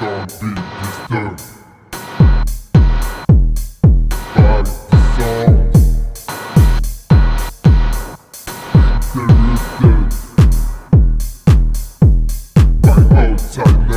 can't be disturbed. Don't be disturbed by the sound.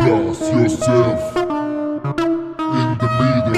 Yourself in the middle.